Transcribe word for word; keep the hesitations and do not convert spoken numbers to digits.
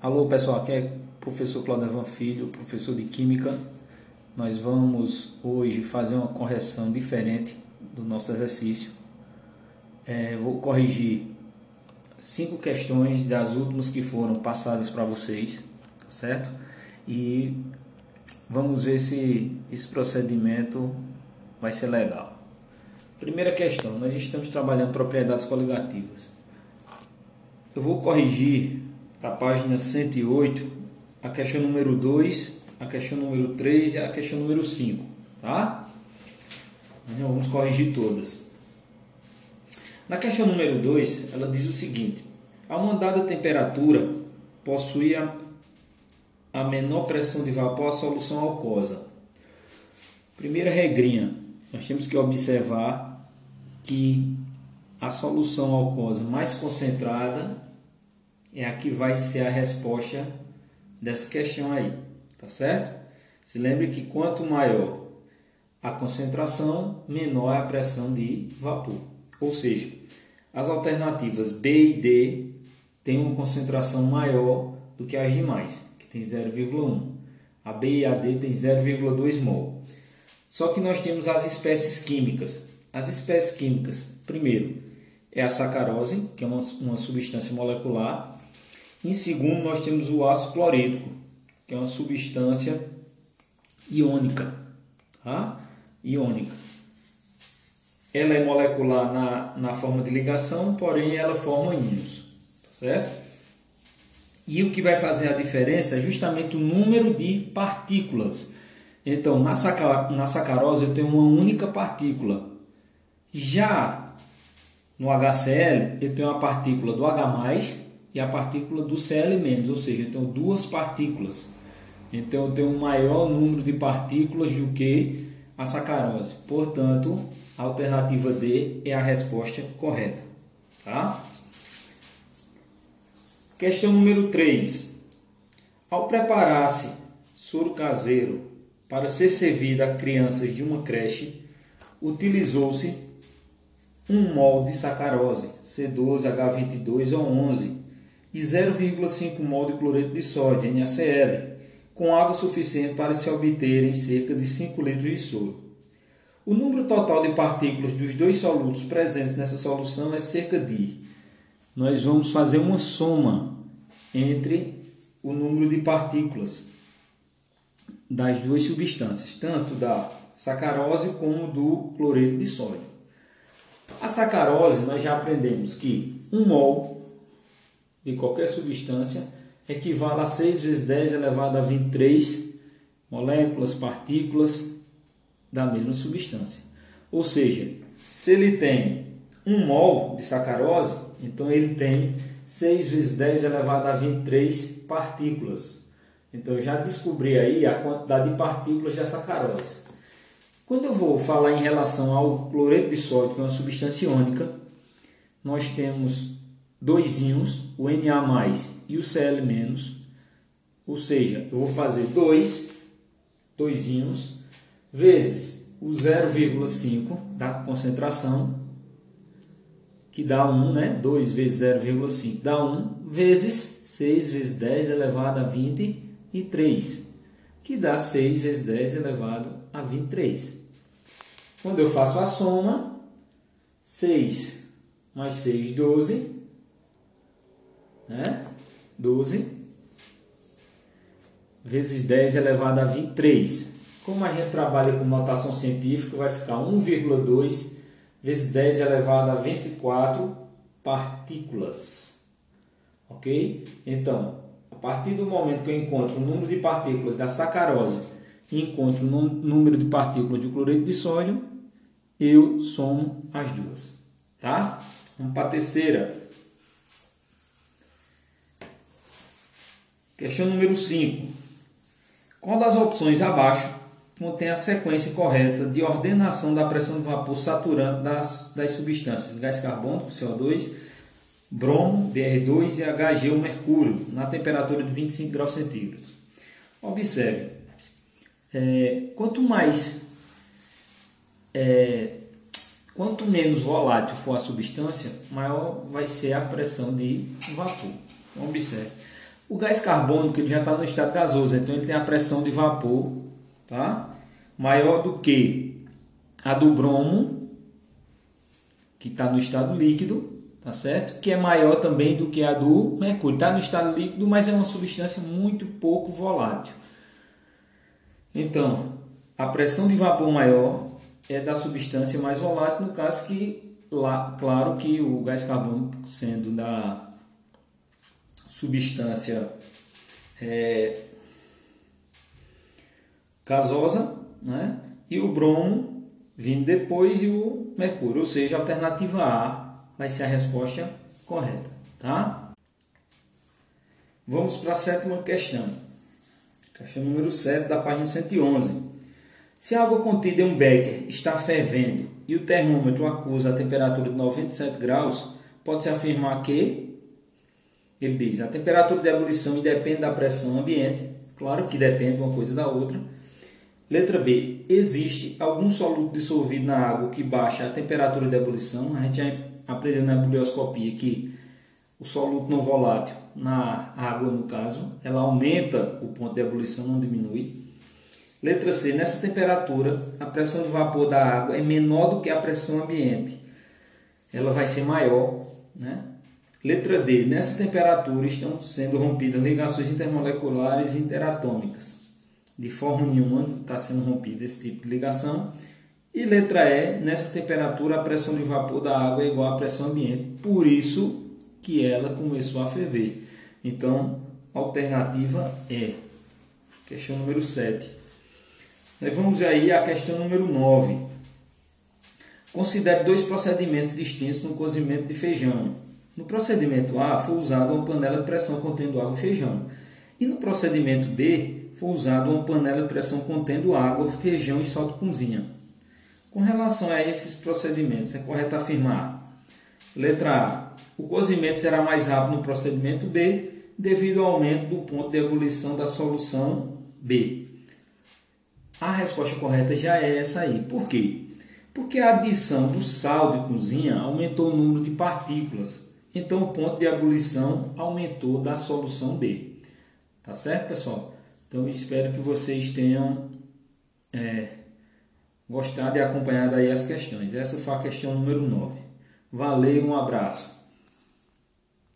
Alô pessoal, aqui é o professor Cláudio Evan Filho, professor de Química. Nós vamos hoje fazer uma correção diferente do nosso exercício. É, vou corrigir cinco questões das últimas que foram passadas para vocês, certo? E vamos ver se esse procedimento vai ser legal. Primeira questão, nós estamos trabalhando propriedades coligativas. Eu vou corrigir da página cento e oito a questão número dois, a questão número três e a questão número cinco, tá? Então, vamos corrigir todas. Na questão número dois, ela diz o seguinte: a uma dada temperatura possui a, a menor pressão de vapor à solução aquosa. Primeira regrinha, nós temos que observar que a solução aquosa mais concentrada é a que vai ser a resposta dessa questão aí, tá certo? Se lembre que quanto maior a concentração, menor é a pressão de vapor. Ou seja, as alternativas B e D têm uma concentração maior do que as demais, que tem zero vírgula um. A B e a D tem zero vírgula dois mol. Só que nós temos as espécies químicas. As espécies químicas, primeiro, é a sacarose, que é uma, uma substância molecular. Em segundo, nós temos o ácido clorídrico, que é uma substância iônica, tá? Iônica. Ela é molecular na, na forma de ligação, porém ela forma íons, tá certo? E o que vai fazer a diferença é justamente o número de partículas. Então, na, saca, na sacarose eu tenho uma única partícula. Já no H C L eu tenho a partícula do H mais, e a partícula do C L menos, ou seja, eu tenho duas partículas. Então, eu tenho um maior número de partículas do que a sacarose. Portanto, a alternativa D é a resposta correta. Tá? Questão número três. Ao preparar-se soro caseiro para ser servido a crianças de uma creche, utilizou-se um mol de sacarose, C doze H vinte e dois O onze, e zero vírgula cinco mol de cloreto de sódio, NaCl, com água suficiente para se obterem cerca de cinco litros de soro. O número total de partículas dos dois solutos presentes nessa solução é cerca de... Nós vamos fazer uma soma entre o número de partículas das duas substâncias, tanto da sacarose como do cloreto de sódio. A sacarose, nós já aprendemos que um mol de qualquer substância equivale a seis vezes dez elevado a vinte e três moléculas, partículas da mesma substância. Ou seja, se ele tem um mol de sacarose, então ele tem seis vezes dez elevado a vinte e três partículas. Então eu já descobri aí a quantidade de partículas da sacarose. Quando eu vou falar em relação ao cloreto de sódio, que é uma substância iônica, nós temos dois íons, o Na mais e o Cl menos, ou seja, eu vou fazer dois, dois íons, vezes o zero vírgula cinco da concentração, que dá um, né? dois vezes zero vírgula cinco dá um, vezes seis vezes dez elevado a vinte e três, que dá seis vezes dez elevado a vinte e três. Quando eu faço a soma, seis mais seis, doze, né? doze vezes dez elevado a vinte e três. Como a gente trabalha com notação científica, vai ficar um vírgula dois vezes dez elevado a vinte e quatro partículas. Ok? Então, a partir do momento que eu encontro o número de partículas da sacarose e encontro o número de partículas de cloreto de sódio, eu somo as duas. Tá? Vamos para a terceira. Questão número cinco. Qual das opções abaixo contém a sequência correta de ordenação da pressão de vapor saturante das, das substâncias gás carbônico, C O dois, bromo, B R dois e Hg, o mercúrio, na temperatura de vinte e cinco graus centígrados? Observe, é, quanto mais, é, quanto menos volátil for a substância, maior vai ser a pressão de vapor. Então, observe. O gás carbônico ele já está no estado gasoso, então ele tem a pressão de vapor, tá? Maior do que a do bromo, que está no estado líquido, tá certo? Que é maior também do que a do mercúrio. Está no estado líquido, mas é uma substância muito pouco volátil. Então, a pressão de vapor maior é da substância mais volátil, no caso que, lá, claro que o gás carbônico sendo da substância é, gasosa, né? E o bromo vindo depois e o mercúrio, ou seja, a alternativa A vai ser a resposta correta, tá? Vamos para a sétima questão, questão número sete da página cento e onze. Se a água contida em um becker está fervendo e o termômetro acusa a temperatura de noventa e sete graus, pode-se afirmar que... Ele diz, a temperatura de ebulição independe da pressão ambiente. Claro que depende uma coisa da outra. Letra B, existe algum soluto dissolvido na água que baixa a temperatura de ebulição? A gente já aprendeu na ebulioscopia que o soluto não volátil, na água no caso, ela aumenta o ponto de ebulição, não diminui. Letra C, nessa temperatura, a pressão de vapor da água é menor do que a pressão ambiente. Ela vai ser maior, né? Letra D, nessa temperatura estão sendo rompidas ligações intermoleculares e interatômicas. De forma nenhuma está sendo rompida esse tipo de ligação. E letra E, nessa temperatura a pressão de vapor da água é igual à pressão ambiente. Por isso que ela começou a ferver. Então, alternativa E. Questão número sete. Nós vamos ver aí a questão número nove. Considere dois procedimentos distintos no cozimento de feijão. No procedimento A, foi usada uma panela de pressão contendo água e feijão. E no procedimento B, foi usada uma panela de pressão contendo água, feijão e sal de cozinha. Com relação a esses procedimentos, é correto afirmar. Letra A. O cozimento será mais rápido no procedimento B, devido ao aumento do ponto de ebulição da solução B. A resposta correta já é essa aí. Por quê? Porque a adição do sal de cozinha aumentou o número de partículas. Então, o ponto de ebulição aumentou da solução B. Tá certo, pessoal? Então, espero que vocês tenham é, gostado e acompanhado aí as questões. Essa foi a questão número nove. Valeu, um abraço.